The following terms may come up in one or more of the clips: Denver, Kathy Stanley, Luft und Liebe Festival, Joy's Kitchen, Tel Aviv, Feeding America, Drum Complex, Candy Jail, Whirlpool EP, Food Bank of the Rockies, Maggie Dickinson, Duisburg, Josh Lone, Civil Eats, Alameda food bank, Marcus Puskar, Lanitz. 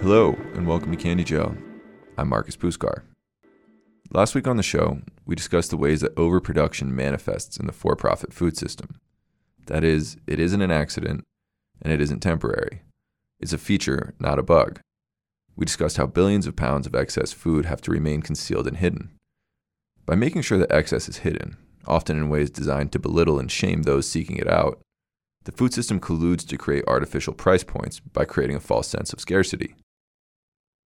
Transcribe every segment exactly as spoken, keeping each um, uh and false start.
Hello, and welcome to Candy Jail. I'm Marcus Puskar. Last week on the show, we discussed the ways that overproduction manifests in the for-profit food system. That is, it isn't an accident, and it isn't temporary. It's a feature, not a bug. We discussed how billions of pounds of excess food have to remain concealed and hidden. By making sure that excess is hidden, often in ways designed to belittle and shame those seeking it out, the food system colludes to create artificial price points by creating a false sense of scarcity.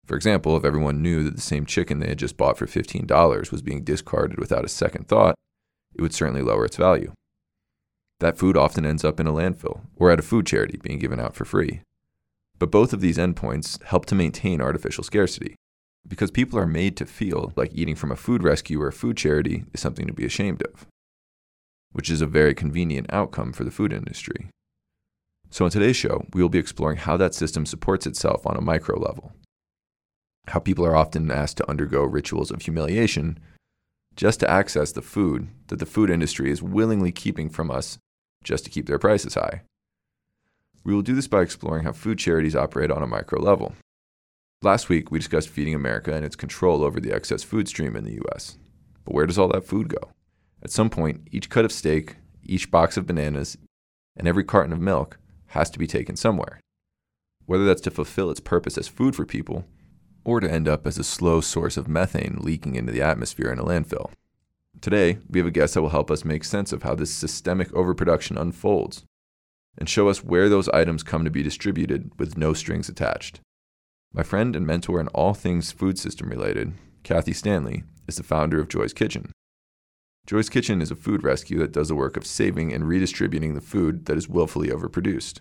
For example, if everyone knew that the same chicken they had just bought for fifteen dollars was being discarded without a second thought, it would certainly lower its value. That food often ends up in a landfill or at a food charity being given out for free. But both of these endpoints help to maintain artificial scarcity, because people are made to feel like eating from a food rescue or a food charity is something to be ashamed of, which is a very convenient outcome for the food industry. So in today's show, we will be exploring how that system supports itself on a micro level, how people are often asked to undergo rituals of humiliation just to access the food that the food industry is willingly keeping from us just to keep their prices high. We will do this by exploring how food charities operate on a micro level. Last week, we discussed Feeding America and its control over the excess food stream in the U S. But where does all that food go? At some point, each cut of steak, each box of bananas, and every carton of milk has to be taken somewhere, whether that's to fulfill its purpose as food for people or to end up as a slow source of methane leaking into the atmosphere in a landfill. Today, we have a guest that will help us make sense of how this systemic overproduction unfolds and show us where those items come to be distributed with no strings attached. My friend and mentor in all things food system related, Kathy Stanley, is the founder of Joy's Kitchen. Joy's Kitchen is a food rescue that does the work of saving and redistributing the food that is willfully overproduced.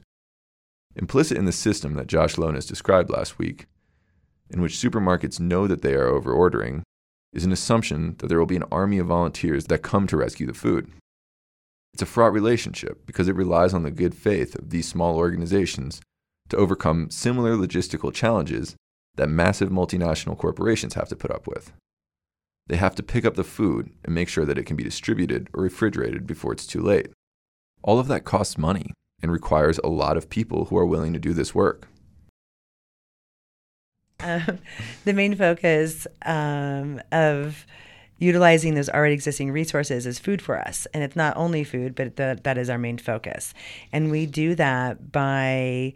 Implicit in the system that Josh Lone has described last week, in which supermarkets know that they are overordering, is an assumption that there will be an army of volunteers that come to rescue the food. It's a fraught relationship because it relies on the good faith of these small organizations to overcome similar logistical challenges that massive multinational corporations have to put up with. They have to pick up the food and make sure that it can be distributed or refrigerated before it's too late. All of that costs money and requires a lot of people who are willing to do this work. Um, the main focus um, of utilizing those already existing resources is food for us. And it's not only food, but the, that is our main focus. And we do that by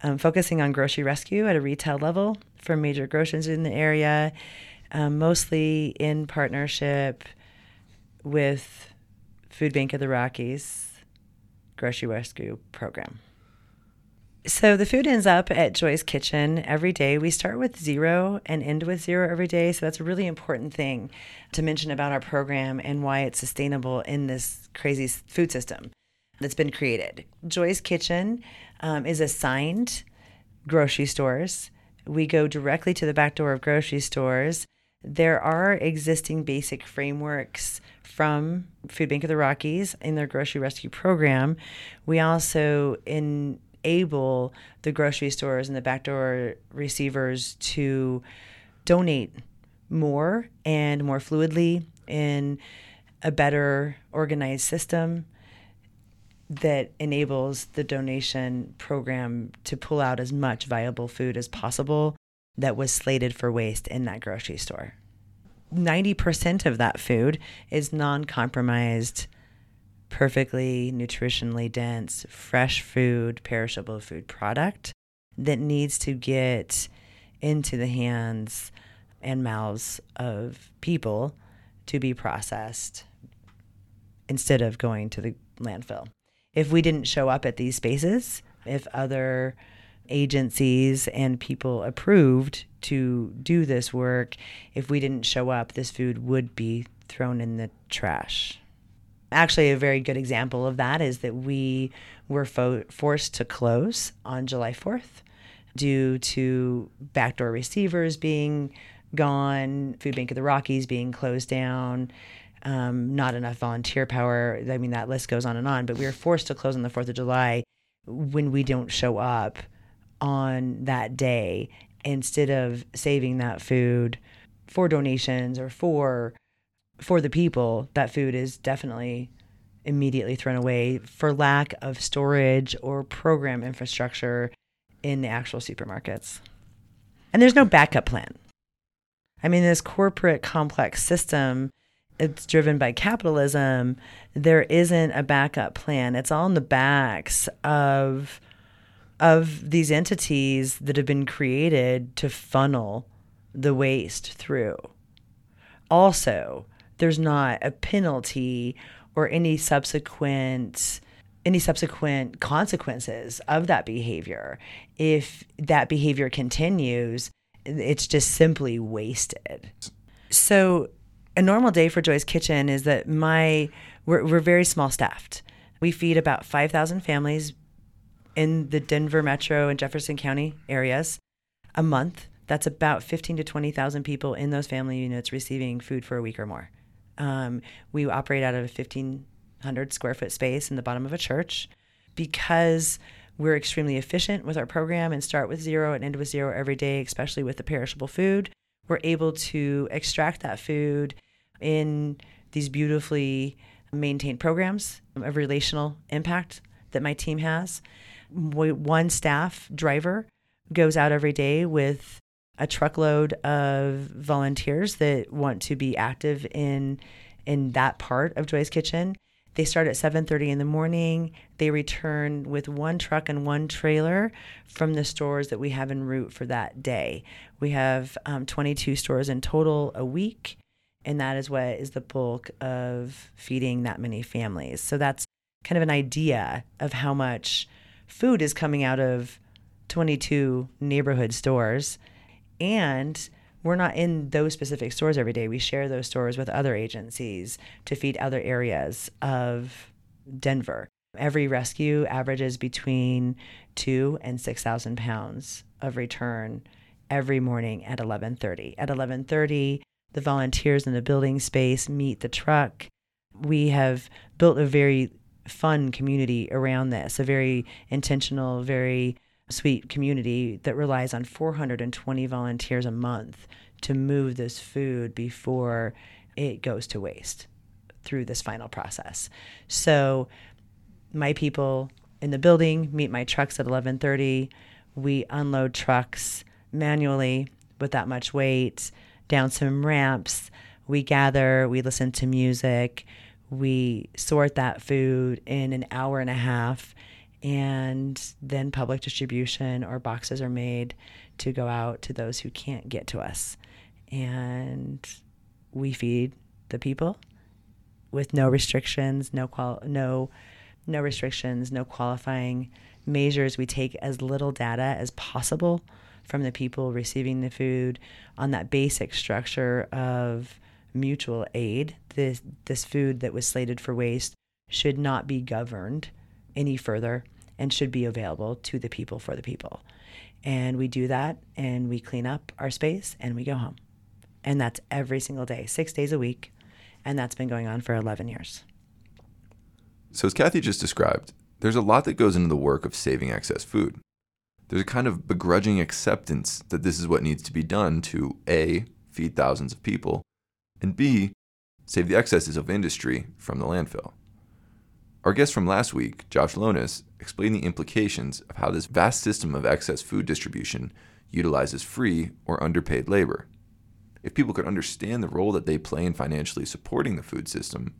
um, focusing on grocery rescue at a retail level for major grocers in the area, um, mostly in partnership with Food Bank of the Rockies Grocery Rescue Program. So the food ends up at Joy's Kitchen every day. We start with zero and end with zero every day. So that's a really important thing to mention about our program and why it's sustainable in this crazy food system that's been created. Joy's Kitchen um, is assigned grocery stores. We go directly to the back door of grocery stores. There are existing basic frameworks from Food Bank of the Rockies in their grocery rescue program. We also, in able the grocery stores and the backdoor receivers to donate more and more fluidly in a better organized system that enables the donation program to pull out as much viable food as possible that was slated for waste in that grocery store. ninety percent of that food is non-compromised, perfectly nutritionally dense, fresh food, perishable food product that needs to get into the hands and mouths of people to be processed instead of going to the landfill. If we didn't show up at these spaces, if other agencies and people approved to do this work, if we didn't show up, this food would be thrown in the trash. Actually, a very good example of that is that we were fo- forced to close on July fourth due to backdoor receivers being gone, Food Bank of the Rockies being closed down, um, not enough volunteer power. I mean, that list goes on and on, but we were forced to close on the fourth of July when we don't show up on that day instead of saving that food for donations or for for the people, that food is definitely immediately thrown away for lack of storage or program infrastructure in the actual supermarkets. And there's no backup plan. I mean, this corporate complex system, it's driven by capitalism. There isn't a backup plan. It's all on the backs of of these entities that have been created to funnel the waste through. Also, there's not a penalty or any subsequent any subsequent consequences of that behavior. If that behavior continues, it's just simply wasted. So a normal day for Joy's Kitchen is that my we're, we're very small staffed. We feed about five thousand families in the Denver metro and Jefferson County areas a month. That's about fifteen to twenty thousand people in those family units receiving food for a week or more. Um, we operate out of a fifteen hundred square foot space in the bottom of a church. Because we're extremely efficient with our program and start with zero and end with zero every day, especially with the perishable food, we're able to extract that food in these beautifully maintained programs of relational impact that my team has. One staff driver goes out every day with a truckload of volunteers that want to be active in in that part of Joy's Kitchen. They start at seven thirty in the morning. They return with one truck and one trailer from the stores that we have en route for that day. We have um, twenty-two stores in total a week, and that is what is the bulk of feeding that many families. So that's kind of an idea of how much food is coming out of twenty-two neighborhood stores. And we're not in those specific stores every day. We share those stores with other agencies to feed other areas of Denver. Every rescue averages between two and six thousand pounds of return every morning at eleven thirty. At eleven thirty, the volunteers in the building space meet the truck. We have built a very fun community around this, a very intentional, very sweet community that relies on four hundred twenty volunteers a month to move this food before it goes to waste through this final process. So my people in the building meet my trucks at eleven thirty. We unload trucks manually with that much weight down some ramps. We gather, we listen to music, we sort that food in an hour and a half, and then public distribution or boxes are made to go out to those who can't get to us. And we feed the people with no restrictions, no qual- no no restrictions, no qualifying measures. We take as little data as possible from the people receiving the food on that basic structure of mutual aid. This this food that was slated for waste should not be governed any further and should be available to the people for the people. And we do that, and we clean up our space and we go home. And that's every single day, six days a week. And that's been going on for eleven years. So as Kathy just described, there's a lot that goes into the work of saving excess food. There's a kind of begrudging acceptance that this is what needs to be done to A, feed thousands of people, and B, save the excesses of industry from the landfill. Our guest from last week, Josh Lone, explained the implications of how this vast system of excess food distribution utilizes free or underpaid labor. If people could understand the role that they play in financially supporting the food system,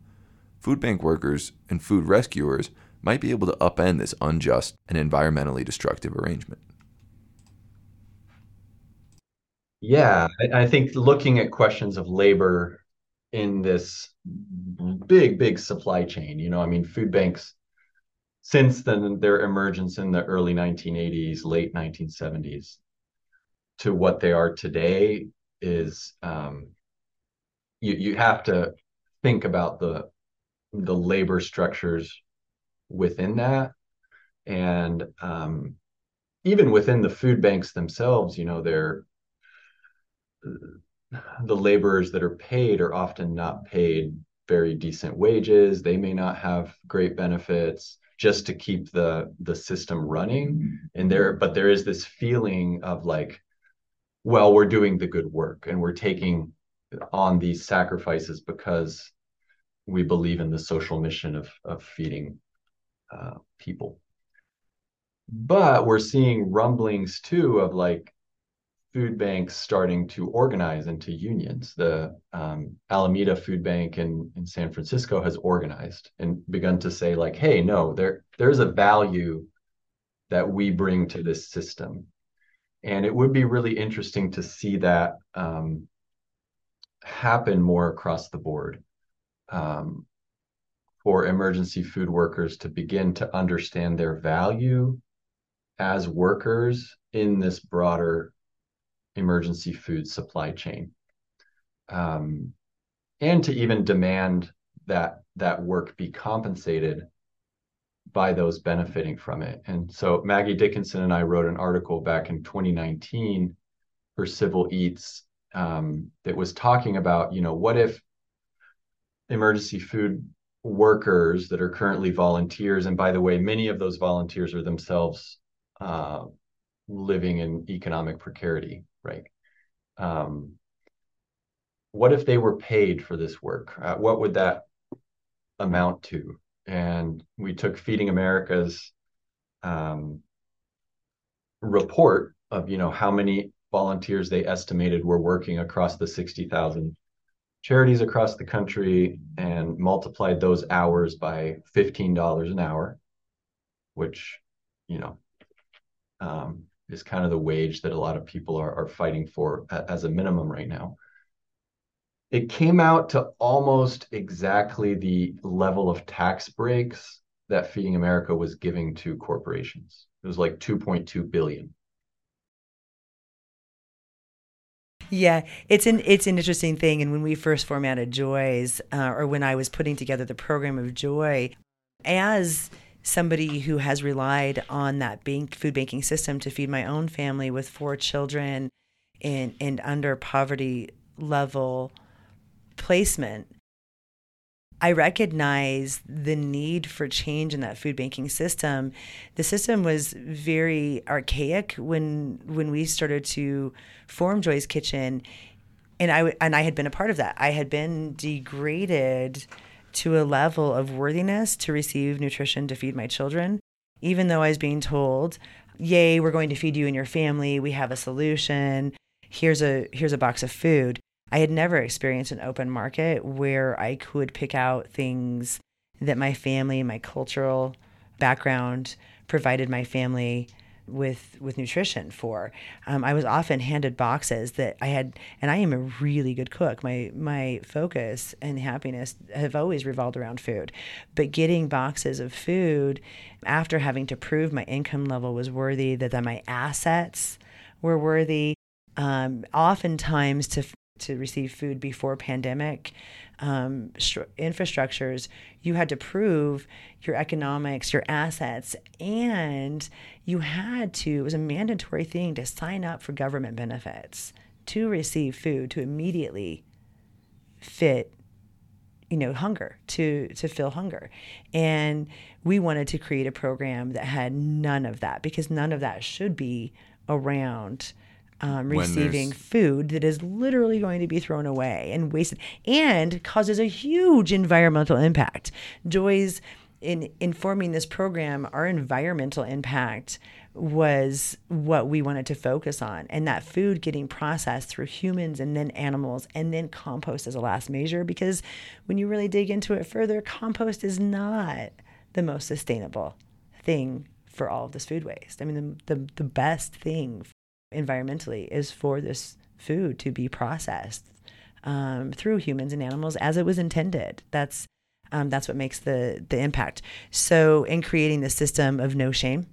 food bank workers and food rescuers might be able to upend this unjust and environmentally destructive arrangement. Yeah, I think looking at questions of labor in this big, big supply chain. You know, I mean, food banks, since then, their emergence in the early nineteen eighties, late nineteen seventies, to what they are today is, um, you you have to think about the the labor structures within that. And um, even within the food banks themselves, you know, they're, the laborers that are paid are often not paid very decent wages. They may not have great benefits just to keep the the system running. And there, but there is this feeling of like, well, we're doing the good work and we're taking on these sacrifices because we believe in the social mission of, of feeding uh, people. But we're seeing rumblings too of like food banks starting to organize into unions. The um, Alameda food bank in, in San Francisco has organized and begun to say like, hey, no, there there's a value that we bring to this system. And it would be really interesting to see that um, happen more across the board um, for emergency food workers to begin to understand their value as workers in this broader emergency food supply chain, um, and to even demand that that work be compensated by those benefiting from it. And so Maggie Dickinson and I wrote an article back in twenty nineteen for Civil Eats um, that was talking about, you know, what if emergency food workers that are currently volunteers, and by the way, many of those volunteers are themselves uh, living in economic precarity, right? Um, what if they were paid for this work? Uh, what would that amount to? And we took Feeding America's um, report of, you know, how many volunteers they estimated were working across the sixty thousand charities across the country, and multiplied those hours by fifteen dollars an hour, which, you know, um, is kind of the wage that a lot of people are, are fighting for as a minimum right now. It came out to almost exactly the level of tax breaks that Feeding America was giving to corporations. It was like two point two billion. Yeah, it's an it's an interesting thing. And when we first formatted Joy's, uh, or when I was putting together the program of Joy, as somebody who has relied on that bank, food banking system to feed my own family with four children, and and under poverty level placement, I recognize the need for change in that food banking system. The system was very archaic when when we started to form Joy's Kitchen, and I and I had been a part of that. I had been degraded to a level of worthiness to receive nutrition to feed my children, even though I was being told, "Yay, we're going to feed you and your family. We have a solution. Here's a here's a box of food." I had never experienced an open market where I could pick out things that my family, my cultural background provided my family with with nutrition for. Um, I was often handed boxes that I had, and I am a really good cook. My my focus and happiness have always revolved around food. But getting boxes of food after having to prove my income level was worthy, that, that my assets were worthy, um, oftentimes to to receive food before pandemic um, stru- infrastructures, you had to prove your economics, your assets, and you had to, it was a mandatory thing to sign up for government benefits to receive food, to immediately fit, you know, hunger, to, to fill hunger. And we wanted to create a program that had none of that, because none of that should be around Um, receiving food that is literally going to be thrown away and wasted, and causes a huge environmental impact. Joy's, in informing this program, our environmental impact was what we wanted to focus on, and that food getting processed through humans and then animals and then compost as a last measure, because when you really dig into it further, compost is not the most sustainable thing for all of this food waste. I mean, the the, the best thing environmentally is for this food to be processed um, through humans and animals as it was intended. That's um, that's what makes the the impact. So in creating the system of no shame,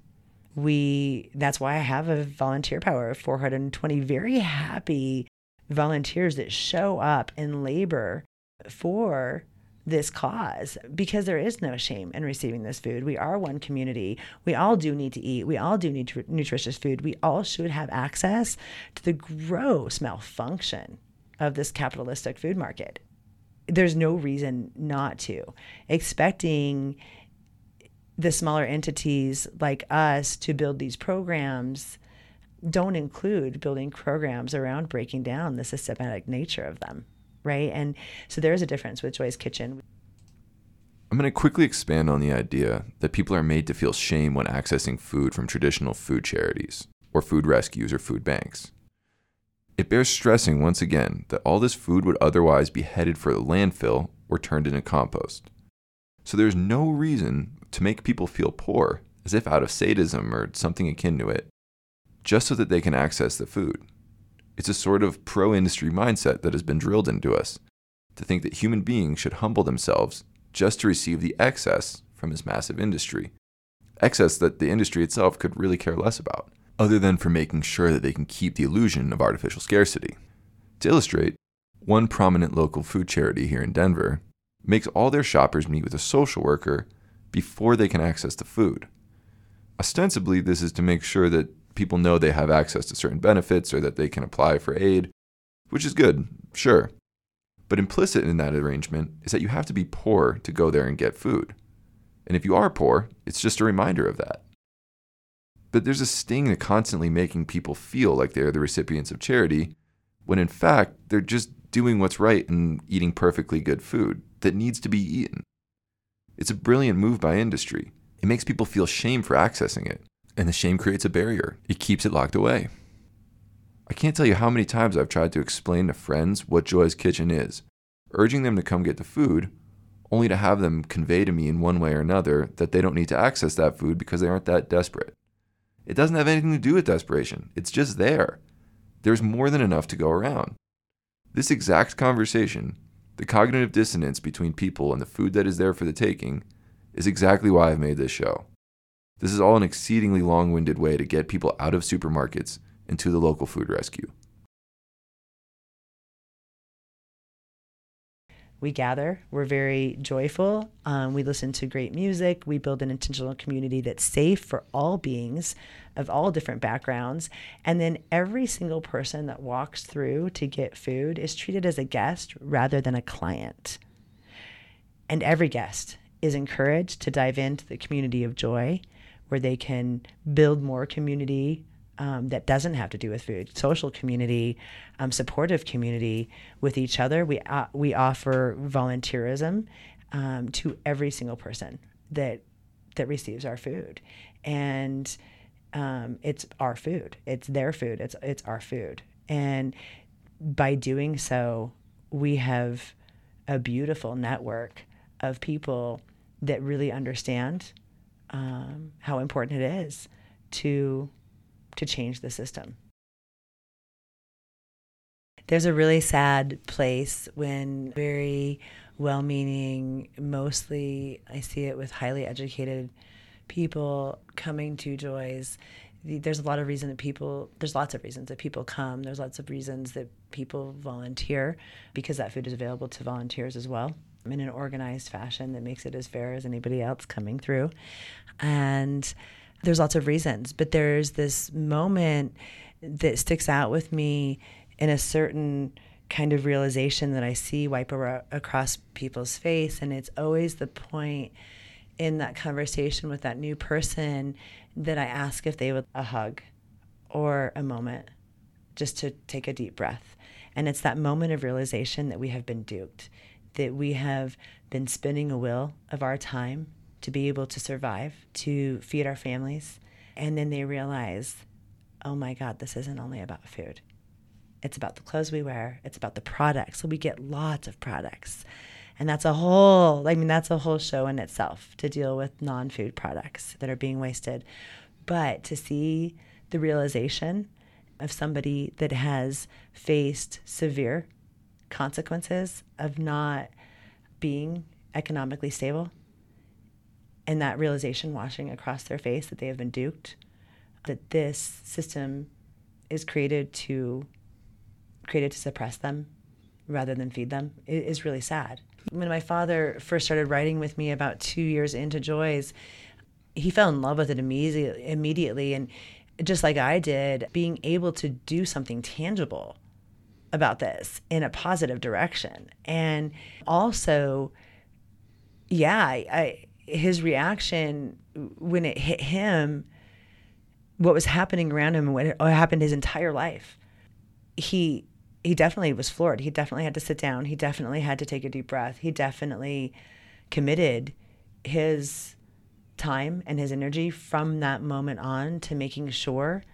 we that's why I have a volunteer power of four hundred twenty very happy volunteers that show up and labor for this cause, because there is no shame in receiving this food. We are one community. We all do need to eat. We all do need nutritious food. We all should have access to the gross malfunction of this capitalistic food market. There's no reason not to. Expecting the smaller entities like us to build these programs don't include building programs around breaking down the systematic nature of them. right? And so there is a difference with Joy's Kitchen. I'm going to quickly expand on the idea that people are made to feel shame when accessing food from traditional food charities or food rescues or food banks. It bears stressing once again that all this food would otherwise be headed for the landfill or turned into compost. So there's no reason to make people feel poor, as if out of sadism or something akin to it, just so that they can access the food. It's a sort of pro-industry mindset that has been drilled into us, to think that human beings should humble themselves just to receive the excess from this massive industry, excess that the industry itself could really care less about, other than for making sure that they can keep the illusion of artificial scarcity. To illustrate, one prominent local food charity here in Denver makes all their shoppers meet with a social worker before they can access the food. Ostensibly, this is to make sure that people know they have access to certain benefits or that they can apply for aid, which is good, sure. But implicit in that arrangement is that you have to be poor to go there and get food. And if you are poor, it's just a reminder of that. But there's a sting to constantly making people feel like they're the recipients of charity, when in fact, they're just doing what's right and eating perfectly good food that needs to be eaten. It's a brilliant move by industry. It makes people feel shame for accessing it, and the shame creates a barrier. It keeps it locked away. I can't tell you how many times I've tried to explain to friends what Joy's Kitchen is, urging them to come get the food, only to have them convey to me in one way or another that they don't need to access that food because they aren't that desperate. It doesn't have anything to do with desperation. It's just there. There's more than enough to go around. This exact conversation, the cognitive dissonance between people and the food that is there for the taking, is exactly why I've made this show. This is all an exceedingly long-winded way to get people out of supermarkets and to the local food rescue. We gather, we're very joyful, um, we listen to great music, we build an intentional community that's safe for all beings of all different backgrounds, and then every single person that walks through to get food is treated as a guest rather than a client. And every guest is encouraged to dive into the community of Joy, where they can build more community Um, that doesn't have to do with food, social community, um, supportive community with each other. We uh, we offer volunteerism um, to every single person that that receives our food, and um, it's our food, it's their food, it's it's our food, and by doing so, we have a beautiful network of people that really understand um, how important it is to. to change the system. There's a really sad place when very well-meaning, mostly I see it with highly educated people coming to Joy's. There's a lot of reason that people, there's lots of reasons that people come. There's lots of reasons that people volunteer because that food is available to volunteers as well in an organized fashion that makes it as fair as anybody else coming through. And there's lots of reasons, but there's this moment that sticks out with me in a certain kind of realization that I see wipe ar- across people's face. And it's always the point in that conversation with that new person that I ask if they would a hug or a moment just to take a deep breath. And it's that moment of realization that we have been duped, that we have been spinning a wheel of our time to be able to survive, to feed our families. And then they realize, oh my God, this isn't only about food. It's about the clothes we wear. It's about the products. So we get lots of products. And that's a whole, I mean, that's a whole show in itself to deal with non-food products that are being wasted. But to see the realization of somebody that has faced severe consequences of not being economically stable, and that realization washing across their face that they have been duped, that this system is created to created to suppress them rather than feed them, is really sad. When my father first started writing with me about two years into Joy's, he fell in love with it immediately. And just like I did, being able to do something tangible about this in a positive direction. And also, yeah, I... I his reaction when it hit him, what was happening around him and what happened his entire life, he he definitely was floored. He definitely had to sit down. He definitely had to take a deep breath. He definitely committed his time and his energy from that moment on to making sure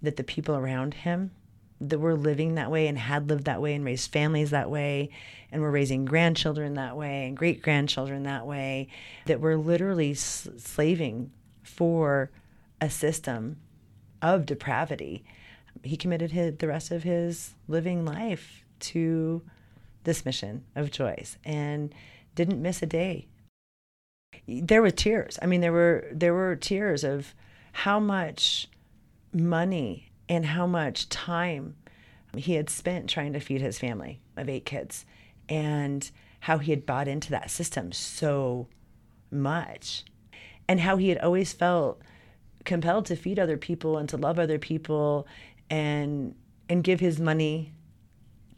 that the people around him that were living that way and had lived that way and raised families that way and were raising grandchildren that way and great-grandchildren that way, that were literally slaving for a system of depravity. He committed his, the rest of his living life to this mission of Joy's and didn't miss a day. There were tears. I mean, there were there were tears of how much money and how much time he had spent trying to feed his family of eight kids and how he had bought into that system so much and how he had always felt compelled to feed other people and to love other people and and give his money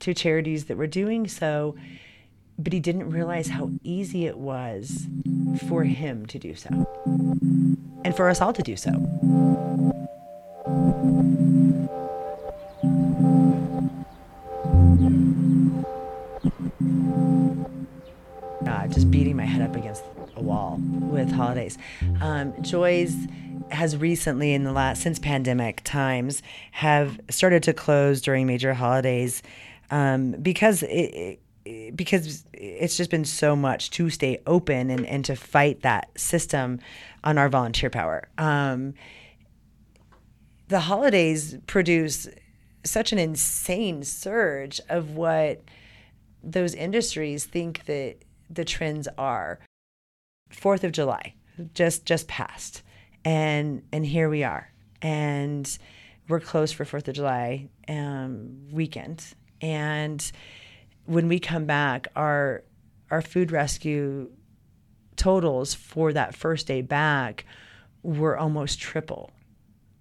to charities that were doing so. But he didn't realize how easy it was for him to do so and for us all to do so. Uh, just beating my head up against a wall with holidays. Um, Joy's has recently, in the last since pandemic times, have started to close during major holidays um, because it, it because it's just been so much to stay open and, and to fight that system on our volunteer power. Um, the holidays produce such an insane surge of what those industries think that the trends are. Fourth of July just just passed, and and here we are, and we're closed for Fourth of July um, weekend, and when we come back, our our food rescue totals for that first day back were almost triple.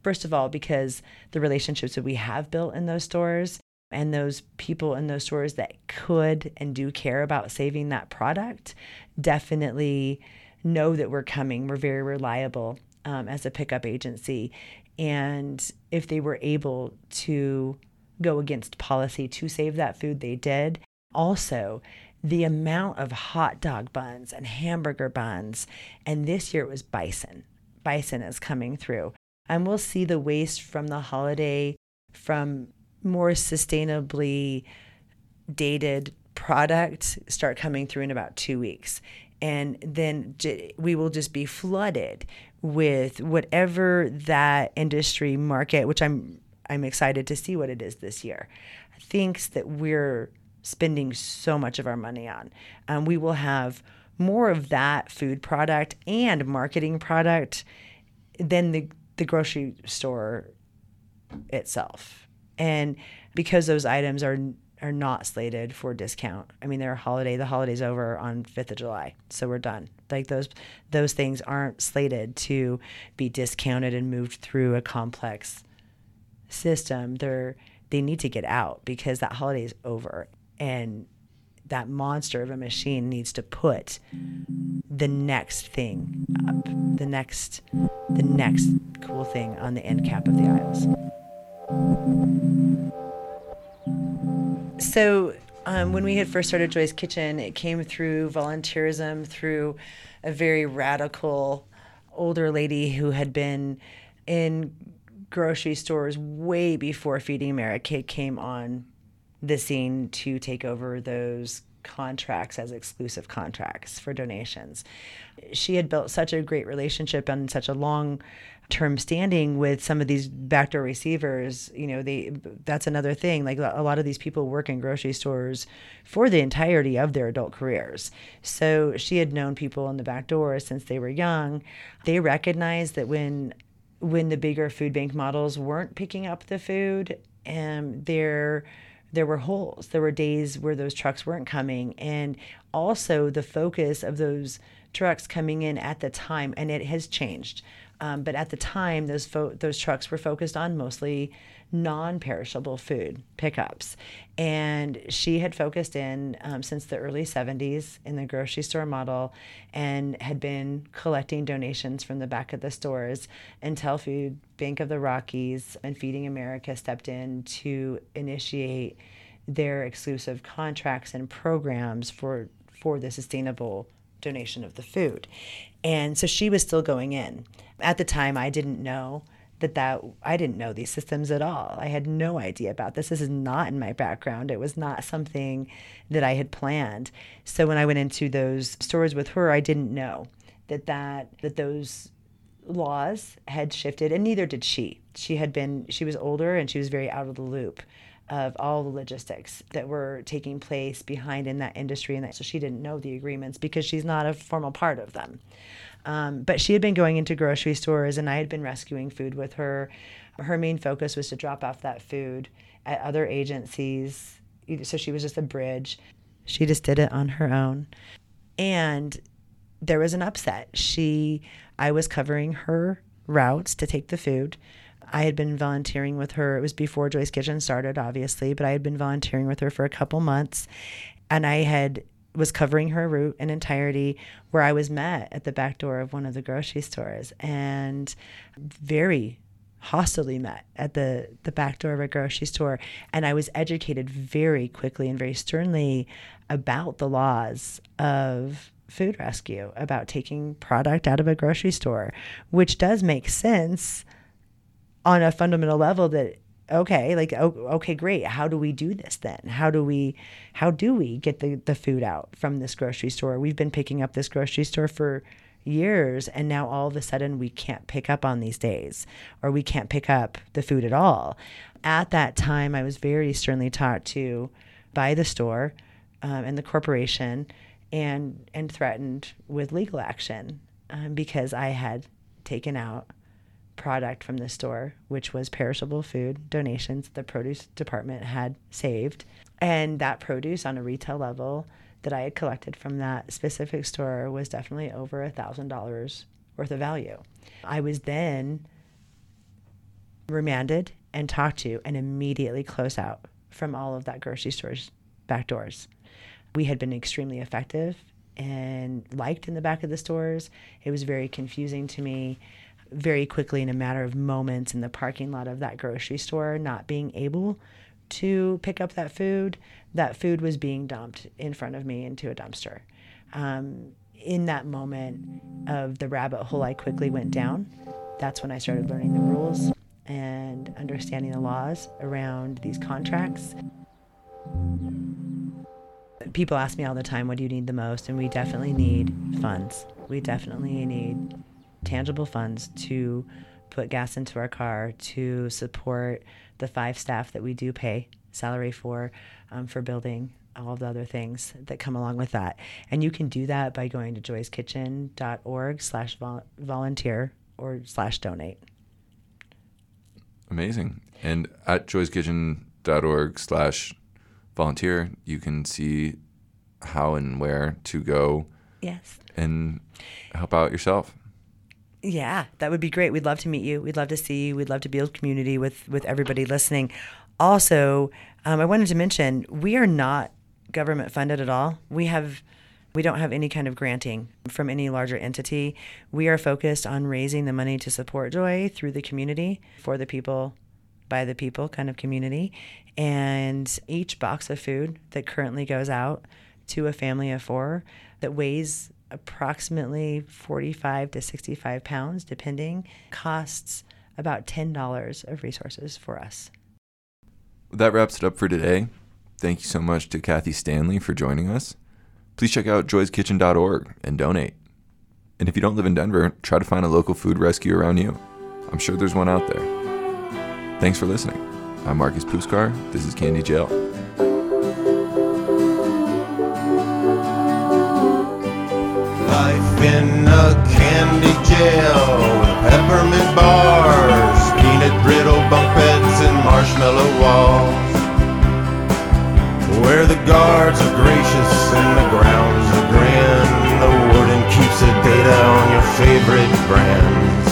First of all, because the relationships that we have built in those stores and those people in those stores that could and do care about saving that product definitely know that we're coming. We're very reliable um, as a pickup agency. And if they were able to go against policy to save that food, they did. Also, the amount of hot dog buns and hamburger buns, and this year it was bison. Bison is coming through. And we'll see the waste from the holiday from more sustainably dated products start coming through in about two weeks. And then we will just be flooded with whatever that industry market, which I'm I'm excited to see what it is this year, thinks that we're spending so much of our money on. Um, we will have more of that food product and marketing product than the, the grocery store itself. And because those items are are not slated for discount. I mean, they're holiday. The holiday's over on fifth of July, so we're done. Like those those things aren't slated to be discounted and moved through a complex system. They're they need to get out because that holiday is over, and that monster of a machine needs to put the next thing up, the next the next cool thing on the end cap of the aisles. So um, when we had first started Joy's Kitchen, it came through volunteerism, through a very radical older lady who had been in grocery stores way before Feeding America came on the scene to take over those contracts as exclusive contracts for donations. She had built such a great relationship and such a long-term standing with some of these backdoor receivers. You know, they that's another thing. Like a lot of these people work in grocery stores for the entirety of their adult careers. So she had known people in the back door since they were young. They recognized that when when the bigger food bank models weren't picking up the food, and there there were holes. There were days where those trucks weren't coming. And also the focus of those trucks coming in at the time, and it has changed, um, but at the time, those fo- those trucks were focused on mostly non-perishable food pickups. And she had focused in um, since the early seventies in the grocery store model and had been collecting donations from the back of the stores until Food Bank of the Rockies and Feeding America stepped in to initiate their exclusive contracts and programs for for the sustainable donation of the food. And so she was still going in. At the time, I didn't know that that I didn't know these systems at all. I had no idea about this. This is not in my background. It was not something that I had planned. So when I went into those stores with her, I didn't know that that that those laws had shifted, and neither did she. She had been she was older, and she was very out of the loop of all the logistics that were taking place behind in that industry, and that so she didn't know the agreements because she's not a formal part of them. Um, but she had been going into grocery stores, and I had been rescuing food with her. Her main focus was to drop off that food at other agencies. So she was just a bridge. She just did it on her own. And there was an upset. She, I was covering her routes to take the food. I had been volunteering with her. It was before Joy's Kitchen started, obviously, but I had been volunteering with her for a couple months, and I had was covering her route in entirety, where I was met at the back door of one of the grocery stores, and very hostilely met at the, the back door of a grocery store. And I was educated very quickly and very sternly about the laws of food rescue, about taking product out of a grocery store, which does make sense on a fundamental level that, okay, like, okay, great. How do we do this then? How do we, how do we get the, the food out from this grocery store? We've been picking up this grocery store for years, and now all of a sudden we can't pick up on these days, or we can't pick up the food at all. At that time, I was very sternly taught to by the store um, and the corporation, and, and threatened with legal action um, because I had taken out product from the store, which was perishable food donations the produce department had saved. And that produce on a retail level that I had collected from that specific store was definitely over a thousand dollars worth of value. I was then remanded and talked to, and immediately closed out from all of that grocery store's back doors. We had been extremely effective and liked in the back of the stores. It was very confusing to me. Very quickly, in a matter of moments, in the parking lot of that grocery store, not being able to pick up that food, that food was being dumped in front of me into a dumpster. Um, in that moment of the rabbit hole I quickly went down, that's when I started learning the rules and understanding the laws around these contracts. People ask me all the time, what do you need the most? And we definitely need funds. We definitely need tangible funds to put gas into our car, to support the five staff that we do pay salary for, um, for building, all of the other things that come along with that. And you can do that by going to joyskitchen.org slash volunteer or slash donate. Amazing. And at joyskitchen.org slash volunteer, you can see how and where to go. Yes. And help out yourself. Yeah, that would be great. We'd love to meet you. We'd love to see you. We'd love to build community with, with everybody listening. Also, um, I wanted to mention, we are not government funded at all. We have, we don't have any kind of granting from any larger entity. We are focused on raising the money to support Joy through the community, for the people, by the people kind of community. And each box of food that currently goes out to a family of four that weighs approximately forty-five to sixty-five pounds, depending, costs about ten dollars of resources for us. That wraps it up for today. Thank you so much to Kathy Stanley for joining us. Please check out joys kitchen dot org and donate. And if you don't live in Denver, try to find a local food rescue around you. I'm sure there's one out there. Thanks for listening. I'm Marcus Puskar. This is Candy Jail. Life in a candy jail with peppermint bars, peanut brittle bunk beds and marshmallow walls, where the guards are gracious and the grounds are grand. The warden keeps the data on your favorite brands.